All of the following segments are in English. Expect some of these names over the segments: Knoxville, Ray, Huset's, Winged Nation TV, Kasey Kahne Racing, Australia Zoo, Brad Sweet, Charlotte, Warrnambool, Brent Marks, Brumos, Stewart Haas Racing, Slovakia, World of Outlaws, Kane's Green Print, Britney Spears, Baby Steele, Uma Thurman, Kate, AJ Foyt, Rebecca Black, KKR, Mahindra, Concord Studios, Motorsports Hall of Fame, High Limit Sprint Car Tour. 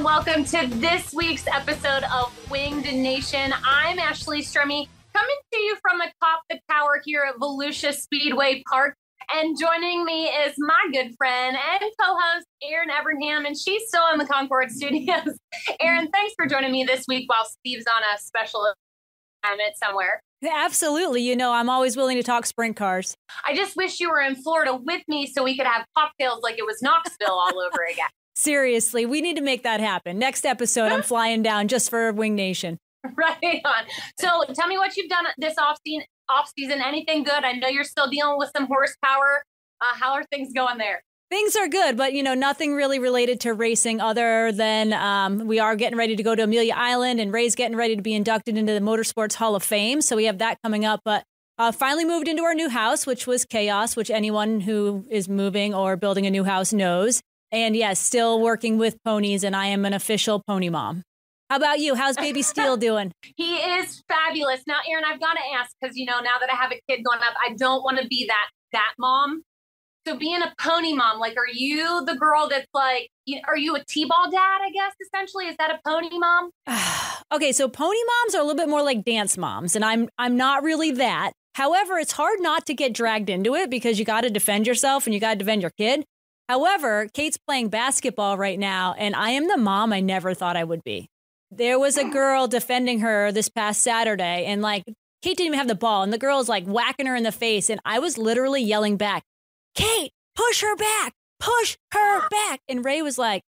Welcome to this week's episode of Winged Nation. I'm Ashley Stremme, coming to you from atop the tower here at Volusia Speedway Park. And joining me is my good friend and co-host, Erin Evernham, and she's still in the Concord Studios. Erin, thanks for joining me this week while Steve's on a special assignment somewhere. Absolutely. You know, I'm always willing to talk sprint cars. I just wish you were in Florida with me so we could have cocktails like it was Knoxville all over again. Seriously, we need to make that happen. Next episode, I'm flying down just for Wing Nation. Right on. So tell me what you've done this off season. Anything good? I know you're still dealing with some horsepower. How are things going there? Things are good, but, you know, nothing really related to racing other than we are getting ready to go to Amelia Island, and Ray's getting ready to be inducted into the Motorsports Hall of Fame. So we have that coming up. But finally moved into our new house, which was chaos, which anyone who is moving or building a new house knows. And yes, still working with ponies, and I am an official pony mom. How about you? How's Baby Steele doing? He is fabulous. Now, Erin, I've got to ask, because, you know, now that I have a kid going up, I don't want to be that mom. So being a pony mom, like, are you the girl that's like, are you a T-ball dad, I guess, essentially? Is that a pony mom? Okay, so pony moms are a little bit more like dance moms, and I'm not really that. However, it's hard not to get dragged into it because you got to defend yourself and you got to defend your kid. However, Kate's playing basketball right now, and I am the mom I never thought I would be. There was a girl defending her this past Saturday, and, like, Kate didn't even have the ball, and the girl's, like, whacking her in the face, and I was literally yelling back, Kate, push her back! Push her back! And Ray was like,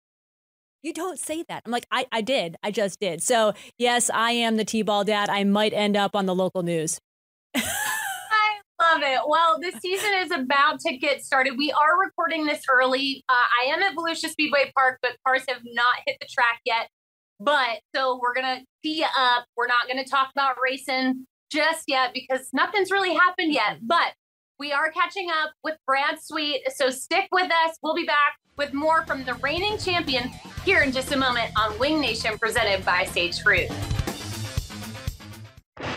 you don't say that. I'm like, I did. I just did. So, yes, I am the T-ball dad. I might end up on the local news. Love it. Well, this season is about to get started. We are recording this early. I am at Volusia Speedway Park, but cars have not hit the track yet. But so we're going to tee up. We're not going to talk about racing just yet because nothing's really happened yet. But we are catching up with Brad Sweet. So stick with us. We'll be back with more from the reigning champion here in just a moment on Wing Nation, presented by Sage Fruit.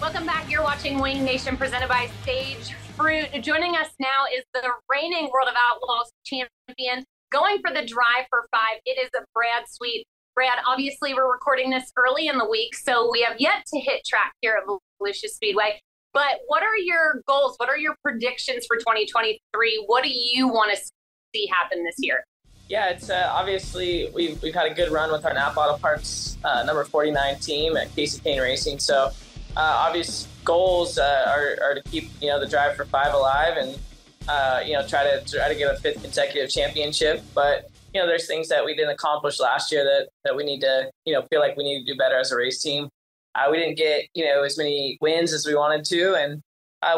Welcome back. You're watching Wing Nation presented by Sage Fruit. Joining us now is the reigning World of Outlaws champion going for the drive for five. It is Brad Sweet. Brad, obviously we're recording this early in the week, so we have yet to hit track here at Volusia Speedway. But what are your goals? What are your predictions for 2023? What do you want to see happen this year? Yeah, it's obviously we've had a good run with our NAPA Auto Parts number 49 team at Kasey Kahne Racing. So obvious goals are to keep, you know, the drive for five alive and, you know, try to get a fifth consecutive championship. But, you know, there's things that we didn't accomplish last year that we need to, you know, feel like we need to do better as a race team. We didn't get, you know, as many wins as we wanted to, and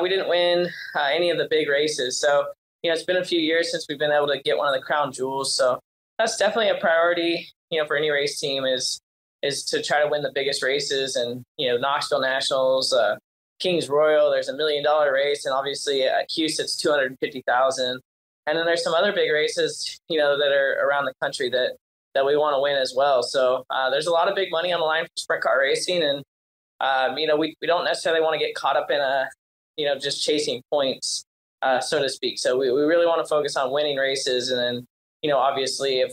we didn't win any of the big races. So, you know, it's been a few years since we've been able to get one of the crown jewels. So that's definitely a priority. you know, for any race team is to try to win the biggest races. And, you know, Knoxville Nationals, Kings Royal, there's $1 million race, and obviously at Huset's $250,000. And then there's some other big races, you know, that are around the country that we want to win as well. So there's a lot of big money on the line for sprint car racing. And, you know, we don't necessarily want to get caught up in a, you know, just chasing points, so to speak. So we really want to focus on winning races. And then, you know, obviously if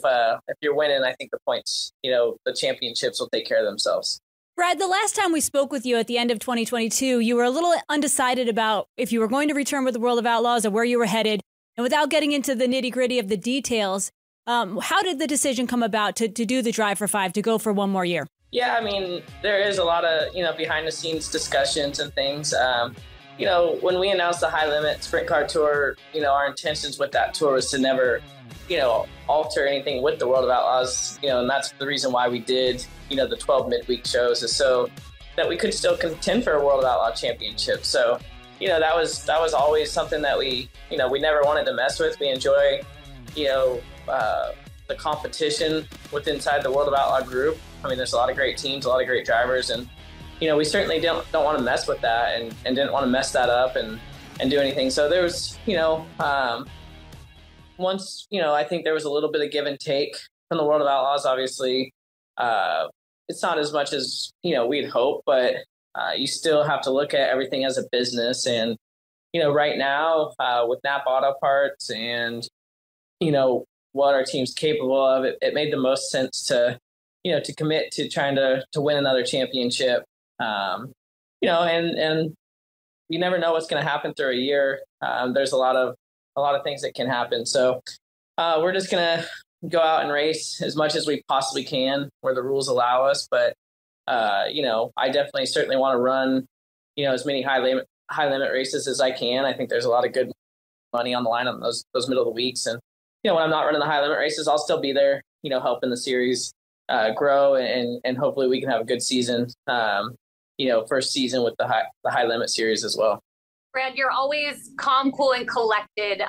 you're winning, I think the points, you know, the championships will take care of themselves. Brad, the last time we spoke with you at the end of 2022, you were a little undecided about if you were going to return with the World of Outlaws or where you were headed. And without getting into the nitty gritty of the details, how did the decision come about to do the Drive for Five, to go for one more year? Yeah, I mean, there is a lot of, you know, behind the scenes discussions and things. You know, when we announced the High Limit Sprint Car Tour, you know, our intentions with that tour was to never, you know, alter anything with the World of Outlaws, you know, and that's the reason why we did, you know, the 12 midweek shows, is so that we could still contend for a World of Outlaw championship. So, you know, that was always something that we, you know, we never wanted to mess with. We enjoy, you know, the competition with inside the World of Outlaw group. I mean, there's a lot of great teams, a lot of great drivers, and, you know, we certainly don't want to mess with that and didn't want to mess that up and do anything. So there was, you know, once, you know, I think there was a little bit of give and take from the World of Outlaws, obviously. It's not as much as, you know, we'd hope, but you still have to look at everything as a business. And, you know, right now with NAPA Auto Parts and, you know, what our team's capable of, it made the most sense to, you know, to commit to trying to win another championship. You know, and you never know what's going to happen through a year. There's a lot of things that can happen. So we're just going to go out and race as much as we possibly can where the rules allow us. But, you know, I definitely certainly want to run, you know, as many high limit races as I can. I think there's a lot of good money on the line on those middle of the weeks. And, you know, when I'm not running the high limit races, I'll still be there, you know, helping the series grow and hopefully we can have a good season. You know, first season with the high limit series as well. Brad, you're always calm, cool, and collected. Do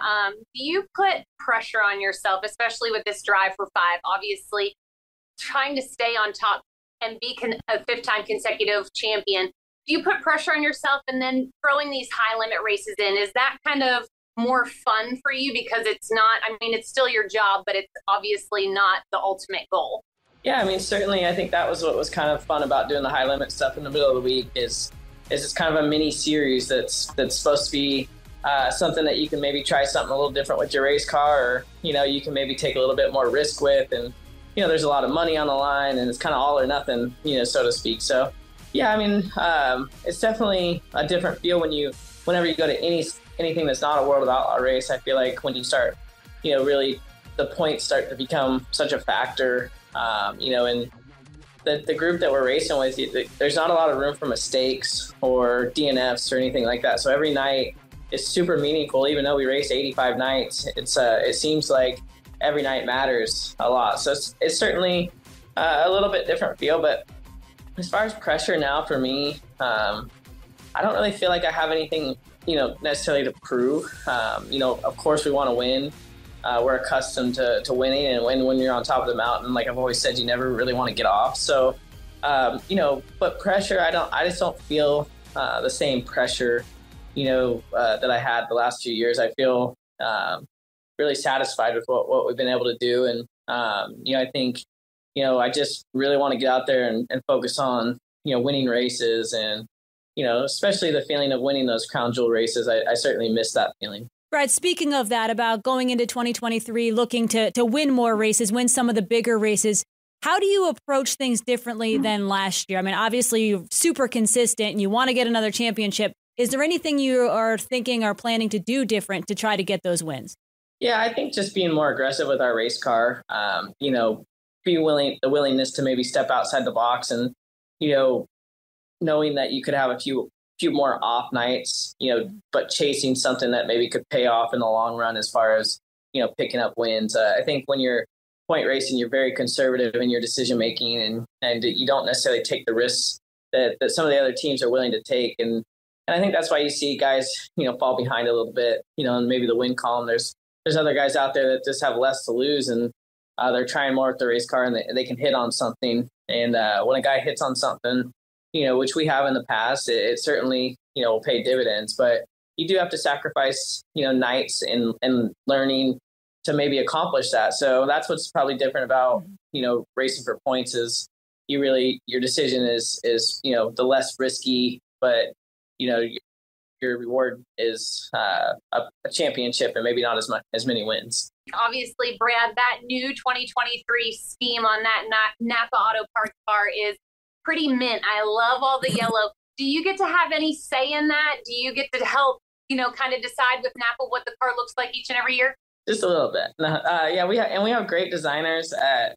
you put pressure on yourself, especially with this Drive for Five? Obviously, trying to stay on top and be a fifth-time consecutive champion. Do you put pressure on yourself, and then throwing these high-limit races in? Is that kind of more fun for you because it's not, I mean, it's still your job, but it's obviously not the ultimate goal? Yeah, I mean, certainly I think that was what was kind of fun about doing the high-limit stuff in the middle of the week is it's kind of a mini series that's supposed to be something that you can maybe try something a little different with your race car, or, you know, you can maybe take a little bit more risk with, and, you know, there's a lot of money on the line and it's kind of all or nothing, you know, so to speak. So yeah, I mean, it's definitely a different feel whenever you go to anything that's not a World of Outlaw race. I feel like when you start, you know, really the points start to become such a factor, you know, and the group that we're racing with, there's not a lot of room for mistakes or DNFs or anything like that. So every night is super meaningful. Even though we race 85 nights, it seems like every night matters a lot. So it's certainly a little bit different feel. But as far as pressure now for me, I don't really feel like I have anything, you know, necessarily to prove. You know, of course we want to win. We're accustomed to winning, and when you're on top of the mountain, like I've always said, you never really want to get off. So, you know, but pressure, I just don't feel the same pressure, you know, that I had the last few years. I feel really satisfied with what we've been able to do. And, you know, I think, you know, I just really want to get out there and focus on, you know, winning races and, you know, especially the feeling of winning those crown jewel races. I certainly miss that feeling. Brad, speaking of that, about going into 2023, looking to win more races, win some of the bigger races, how do you approach things differently than last year? I mean, obviously, you're super consistent and you want to get another championship. Is there anything you are thinking or planning to do different to try to get those wins? Yeah, I think just being more aggressive with our race car, you know, the willingness to maybe step outside the box and, you know, knowing that you could have a few more off nights, you know, but chasing something that maybe could pay off in the long run as far as, you know, picking up wins. I think when you're point racing, you're very conservative in your decision making and you don't necessarily take the risks that some of the other teams are willing to take. And I think that's why you see guys, you know, fall behind a little bit, you know, and maybe the win column. There's other guys out there that just have less to lose. And, They're trying more with the race car, and they can hit on something. And when a guy hits on something, which we have in the past, it certainly, will pay dividends. But you do have to sacrifice, nights and learning to maybe accomplish that. So that's what's probably different about, racing for points is you really, your decision is, the less risky, but, your reward is a championship and maybe not as many wins. Obviously, Brad, that new 2023 scheme on that NAPA Auto Parts car is pretty mint. I love all the yellow. Do you get to have any say in that? Do you get to help, kind of decide with NAPA what the car looks like each and every year? Just a little bit. We have great designers at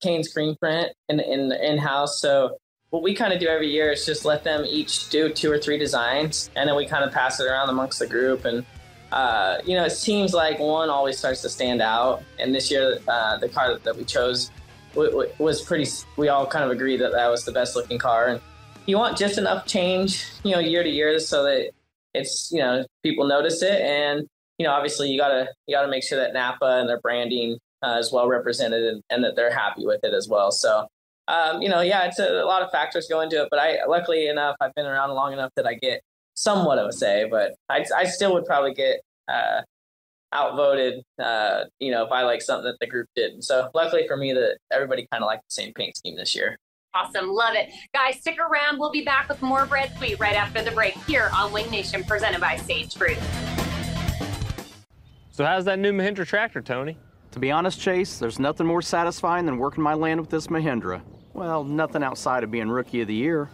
Kane's Green Print in-house. So what we kind of do every year is just let them each do 2 or 3 designs, and then we kind of pass it around amongst the group. And, it seems like one always starts to stand out. And this year, the car that we chose was pretty, we all kind of agreed that was the best looking car. And you want just enough change, year to year so that it's, people notice it. And, obviously you gotta make sure that NAPA and their branding is well represented and that they're happy with it as well. So, it's a lot of factors go into it, but luckily enough, I've been around long enough that I get somewhat of a say, but I still would probably get outvoted, if I like something that the group did. And so luckily for me that everybody kind of liked the same paint scheme this year. Awesome. Love it. Guys, stick around. We'll be back with more Brad Sweet right after the break here on Winged Nation presented by Sage Fruit. So how's that new Mahindra tractor, Tony? To be honest, Chase, there's nothing more satisfying than working my land with this Mahindra. Well, nothing outside of being Rookie of the Year,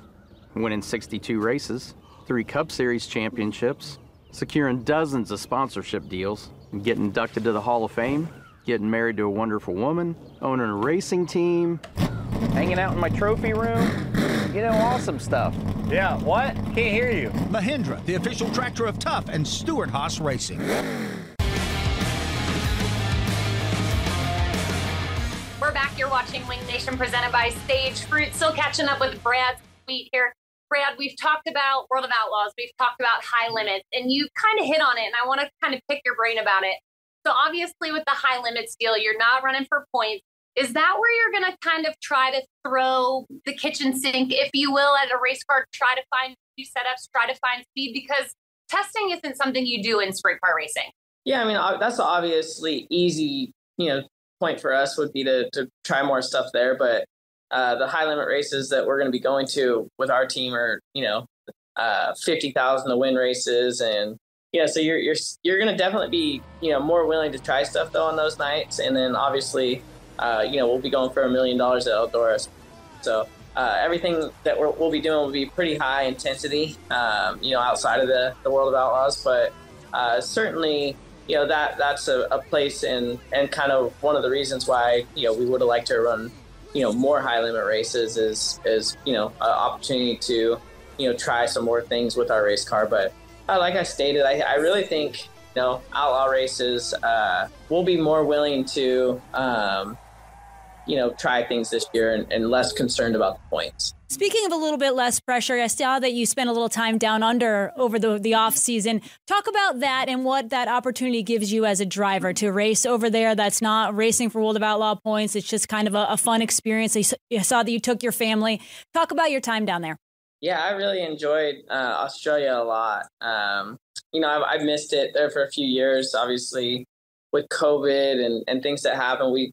winning 62 races, 3 Cup Series championships, securing dozens of sponsorship deals, getting inducted to the Hall of Fame, getting married to a wonderful woman, owning a racing team, hanging out in my trophy room, awesome stuff. Yeah, what? Can't hear you. Mahindra, the official tractor of Tough and Stewart Haas Racing. We're back. You're watching Winged Nation presented by Sage Fruit. Still catching up with Brad Sweet here. Brad, we've talked about World of Outlaws. We've talked about High Limits, and you kind of hit on it, and I want to kind of pick your brain about it. So obviously with the High Limits deal, you're not running for points. Is that where you're going to kind of try to throw the kitchen sink, if you will, at a race car, try to find new setups, try to find speed? Because testing isn't something you do in sprint car racing. Yeah, I mean, that's obviously easy, point for us would be to try more stuff there, but the high limit races that we're going to be going to with our team are 50,000 to win races, and so you're going to definitely be more willing to try stuff though on those nights. And then obviously we'll be going for $1 million at Eldora, so everything that we'll be doing will be pretty high intensity, outside of the World of Outlaws, but certainly that's a place and kind of one of the reasons why, we would have liked to run, more high limit races is, an opportunity to, try some more things with our race car. But like I stated, I really think, outlaw races, we'll be more willing to, try things this year and less concerned about the points. Speaking of a little bit less pressure, I saw that you spent a little time down under over the off season. Talk about that and what that opportunity gives you as a driver to race over there. That's not racing for World of Outlaw points. It's just kind of a fun experience. I saw that you took your family. Talk about your time down there. Yeah, I really enjoyed Australia a lot. I've missed it there for a few years, obviously with COVID and things that happened.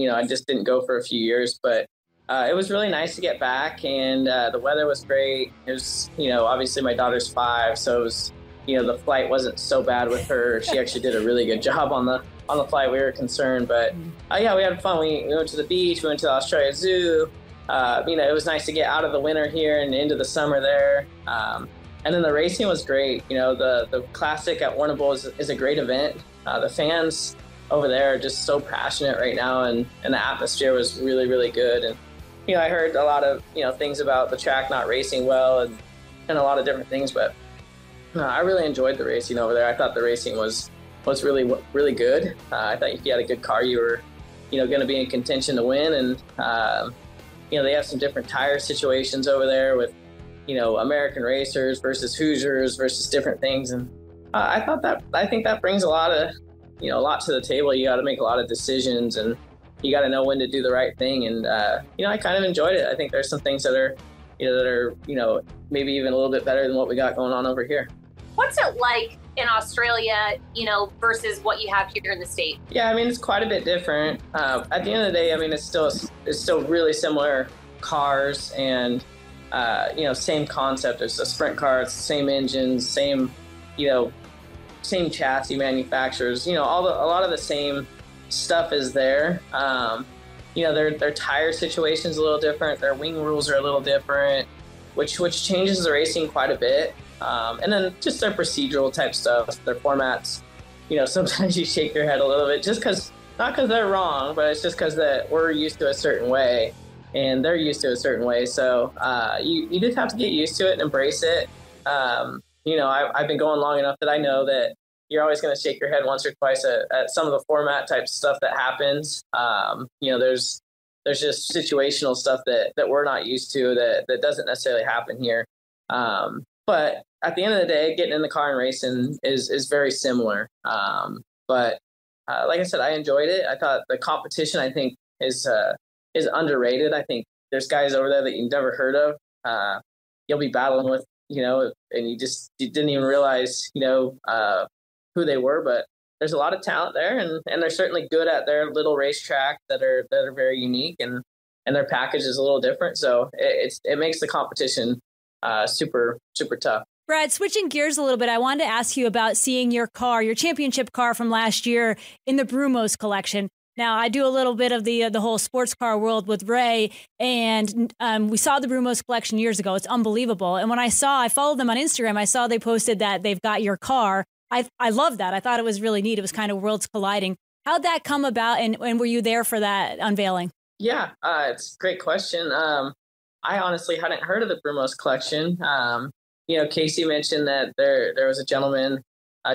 I just didn't go for a few years, but it was really nice to get back, and the weather was great. It was, obviously my daughter's 5, so it was, the flight wasn't so bad with her. She actually did a really good job on the flight. We were concerned, but we had fun. We went to the beach, we went to the Australia Zoo. It was nice to get out of the winter here and into the summer there. And then the racing was great. The classic at Warrnambool is a great event. The fans over there are just so passionate right now, and the atmosphere was really, really good. And I heard a lot of things about the track not racing well and a lot of different things, but I really enjoyed the racing over there. I thought the racing was really, really good. I thought if you had a good car, you were going to be in contention to win. And they have some different tire situations over there with American racers versus Hoosiers versus different things, and I think that brings a lot to the table. You got to make a lot of decisions, and you got to know when to do the right thing. And, I kind of enjoyed it. I think there's some things that are maybe even a little bit better than what we got going on over here. What's it like in Australia, versus what you have here in the state? Yeah, it's quite a bit different. At the end of the day, it's still really similar cars and, same concept. It's a sprint car, it's the same engines, same chassis manufacturers, a lot of the same stuff is there. Their tire situation's a little different. Their wing rules are a little different, which changes the racing quite a bit. And then just their procedural type stuff, their formats, sometimes you shake your head a little bit not because they're wrong, but it's just because that we're used to a certain way and they're used to a certain way. So you just have to get used to it and embrace it. I've been going long enough that I know that you're always going to shake your head once or twice at some of the format type stuff that happens. There's just situational stuff that we're not used to that doesn't necessarily happen here. But at the end of the day, getting in the car and racing is very similar. But like I said, I enjoyed it. I thought the competition, I think, is underrated. I think there's guys over there that you've never heard of. You'll be battling with, and you didn't even realize, who they were. But there's a lot of talent there, and they're certainly good at their little racetrack that are very unique, and their package is a little different. So it makes the competition super, super tough. Brad, switching gears a little bit, I wanted to ask you about seeing your car, your championship car from last year in the Brumos collection. Now, I do a little bit of the whole sports car world with Ray, and we saw the Brumos collection years ago. It's unbelievable. And when I followed them on Instagram, I saw they posted that they've got your car. I love that. I thought it was really neat. It was kind of worlds colliding. How'd that come about, and were you there for that unveiling? Yeah, it's a great question. I honestly hadn't heard of the Brumos collection. Kasey mentioned that there was a gentleman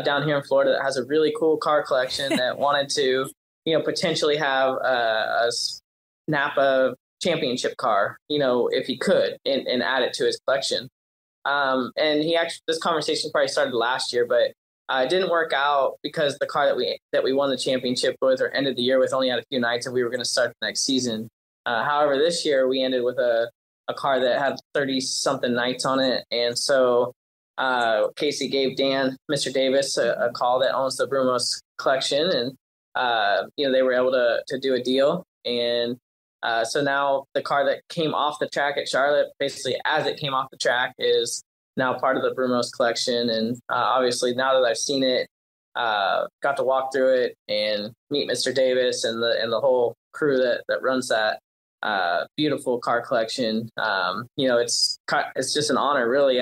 down here in Florida that has a really cool car collection that wanted to, potentially have a NAPA championship car, if he could, and add it to his collection. And he actually, this conversation probably started last year, but it didn't work out because the car that we won the championship with, or ended the year with, only had a few nights, and we were going to start the next season. However, this year we ended with a car that had 30-something nights on it. And so Kasey gave Dan, Mr. Davis, a call that owns the Brumos collection, and they were able to do a deal. And so now the car that came off the track at Charlotte, basically as it came off the track, is now part of the Brumos collection. And obviously now that I've seen it, got to walk through it and meet Mr. Davis and the whole crew that runs that beautiful car collection. It's just an honor, really.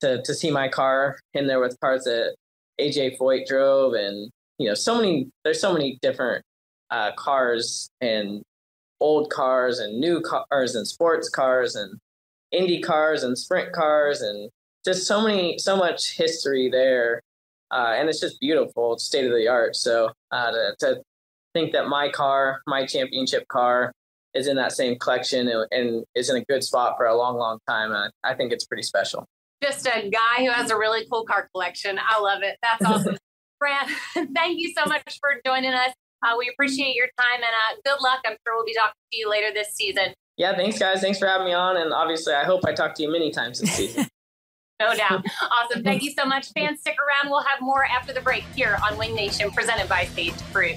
To see my car in there with cars that AJ Foyt drove, and there's so many different cars, and old cars and new cars and sports cars and Indy cars and sprint cars, and just so much history there. And it's just beautiful. It's state of the art. So to think that my championship car is in that same collection and is in a good spot for a long, long time, I think it's pretty special. Just a guy who has a really cool car collection. I love it. That's awesome. Brad, thank you so much for joining us. We appreciate your time, and good luck. I'm sure we'll be talking to you later this season. Yeah, thanks, guys. Thanks for having me on. And obviously, I hope I talk to you many times this season. No doubt. Awesome. Thank you so much, fans. Stick around. We'll have more after the break here on Winged Nation, presented by Sage Fruit.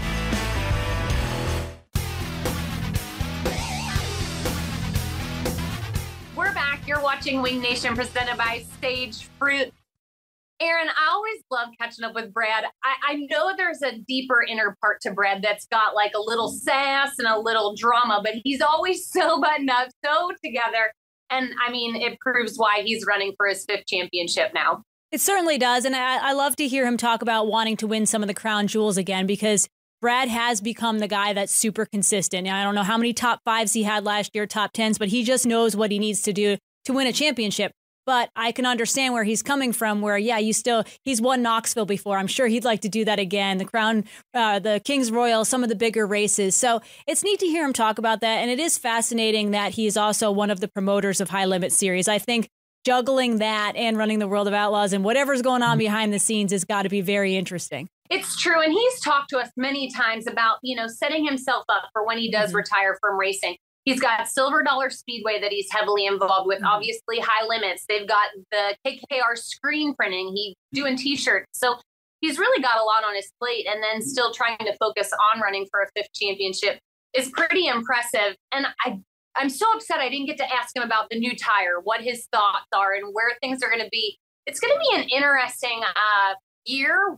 You're watching Winged Nation, presented by Sage Fruit. Erin, I always love catching up with Brad. I know there's a deeper inner part to Brad that's got like a little sass and a little drama, but he's always so buttoned up, so together. And it proves why he's running for his 5th championship now. It certainly does. And I love to hear him talk about wanting to win some of the crown jewels again, because Brad has become the guy that's super consistent. Now, I don't know how many top fives he had last year, top tens, but he just knows what he needs to do to win a championship. But I can understand where he's coming from, where, yeah, he's won Knoxville before. I'm sure he'd like to do that again. The Crown, the Kings Royal, some of the bigger races. So it's neat to hear him talk about that. And it is fascinating that he's also one of the promoters of High Limit Series. I think juggling that and running the World of Outlaws and whatever's going on behind the scenes has got to be very interesting. It's true. And he's talked to us many times about, you know, setting himself up for when he does retire from racing. He's got Silver Dollar Speedway that he's heavily involved with, obviously High Limits. They've got the KKR screen printing. He's doing T-shirts. So he's really got a lot on his plate, and then still trying to focus on running for a fifth championship is pretty impressive. And I'm so upset I didn't get to ask him about the new tire, what his thoughts are and where things are going to be. It's going to be an interesting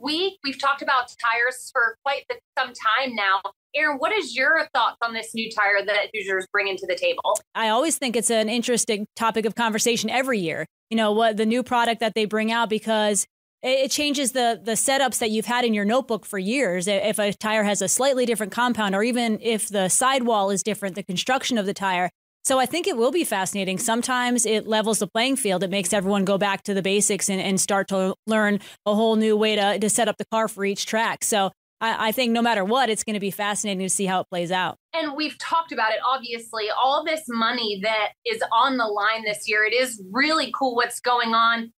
week. We've talked about tires for quite some time now. Erin, what is your thoughts on this new tire that Hoosiers bring into the table? I always think it's an interesting topic of conversation every year. You know, what the new product that they bring out, because it changes the setups that you've had in your notebook for years. If a tire has a slightly different compound, or even if the sidewall is different, the construction of the tire. So I think it will be fascinating. Sometimes it levels the playing field. It makes everyone go back to the basics and start to learn a whole new way to set up the car for each track. So I think no matter what, it's going to be fascinating to see how it plays out. And we've talked about it, obviously, all this money that is on the line this year. It is really cool what's going on.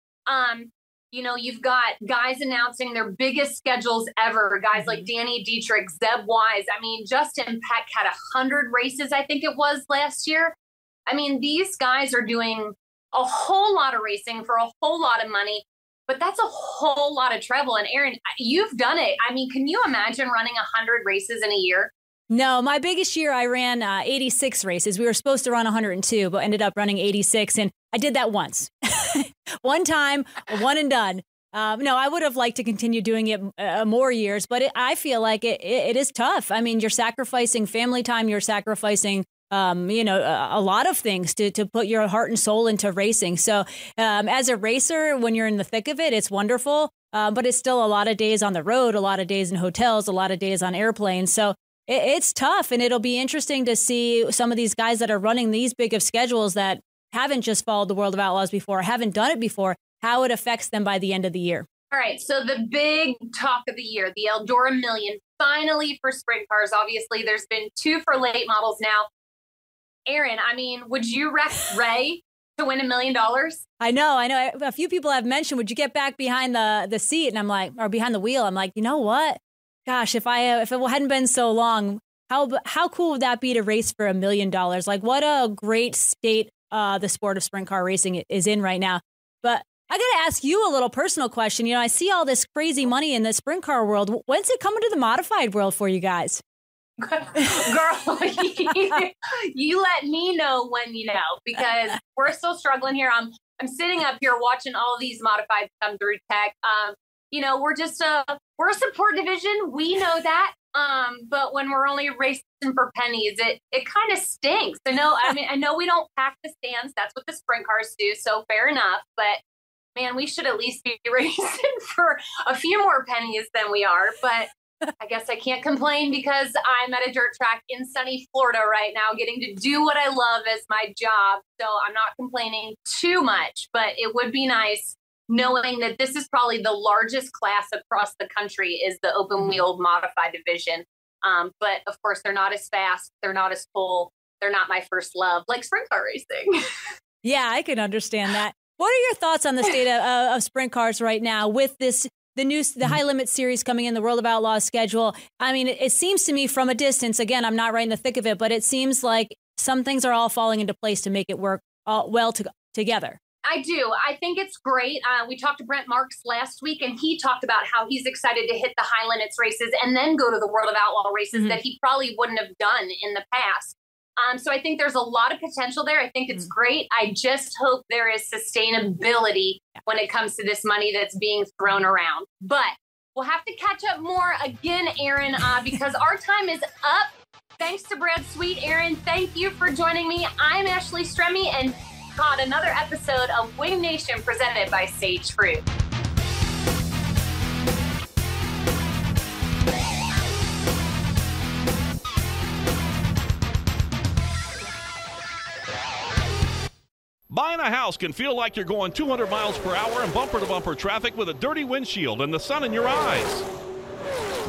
You know, you've got guys announcing their biggest schedules ever. Guys like Danny Dietrich, Zeb Wise. I mean, Justin Peck had 100 races, I think it was, last year. I mean, these guys are doing a whole lot of racing for a whole lot of money. But that's a whole lot of travel. And Erin, you've done it. I mean, can you imagine running 100 races in a year? No, my biggest year, I ran 86 races. We were supposed to run 102, but ended up running 86. And I did that once. One time, one and done. No, I would have liked to continue doing it more years, but I feel like it is tough. I mean, you're sacrificing family time. You're sacrificing a lot of things to put your heart and soul into racing. So as a racer, when you're in the thick of it, it's wonderful, but it's still a lot of days on the road, a lot of days in hotels, a lot of days on airplanes. So it's tough, and it'll be interesting to see some of these guys that are running these big of schedules that haven't just followed the World of Outlaws before, haven't done it before, how it affects them by the end of the year. All right, so the big talk of the year, the Eldora Million, finally for sprint cars. Obviously, there's been two for late models now. Erin, I mean, would you wreck Ray to win $1 million? I know. A few people have mentioned, would you get back behind the seat? And I'm like, or behind the wheel. I'm like, you know what? Gosh, if it hadn't been so long, how cool would that be to race for $1 million? Like, what a great state the sport of sprint car racing is in right now. But I got to ask you a little personal question. You know, I see all this crazy money in the sprint car world. When's it coming to the modified world for you guys? Girl, you let me know when you know, because we're still struggling here. I'm sitting up here watching all these modifieds come through tech. You know, we're a support division. We know that. But when we're only racing for pennies, it kind of stinks. I know we don't pack the stands. That's what the sprint cars do. So fair enough. But man, we should at least be racing for a few more pennies than we are. But I guess I can't complain, because I'm at a dirt track in sunny Florida right now, getting to do what I love as my job. So I'm not complaining too much, but it would be nice knowing that this is probably the largest class across the country is the open wheel modified division. But of course, they're not as fast. They're not as cool. They're not my first love, like sprint car racing. Yeah, I can understand that. What are your thoughts on the state of sprint cars right now with this? The High Limit Series coming in, the World of Outlaws schedule. I mean, it seems to me from a distance, again, I'm not right in the thick of it, but it seems like some things are all falling into place to make it work together. I do. I think it's great. We talked to Brent Marks last week, and he talked about how he's excited to hit the High Limits races and then go to the World of Outlaw races that he probably wouldn't have done in the past. So I think there's a lot of potential there. I think it's great. I just hope there is sustainability when it comes to this money that's being thrown around. But we'll have to catch up more again, Erin, because our time is up. Thanks to Brad Sweet. Erin, thank you for joining me. I'm Ashley Stremme, and caught another episode of Winged Nation presented by Sage Fruit. Buying a house can feel like you're going 200 miles per hour in bumper-to-bumper traffic with a dirty windshield and the sun in your eyes.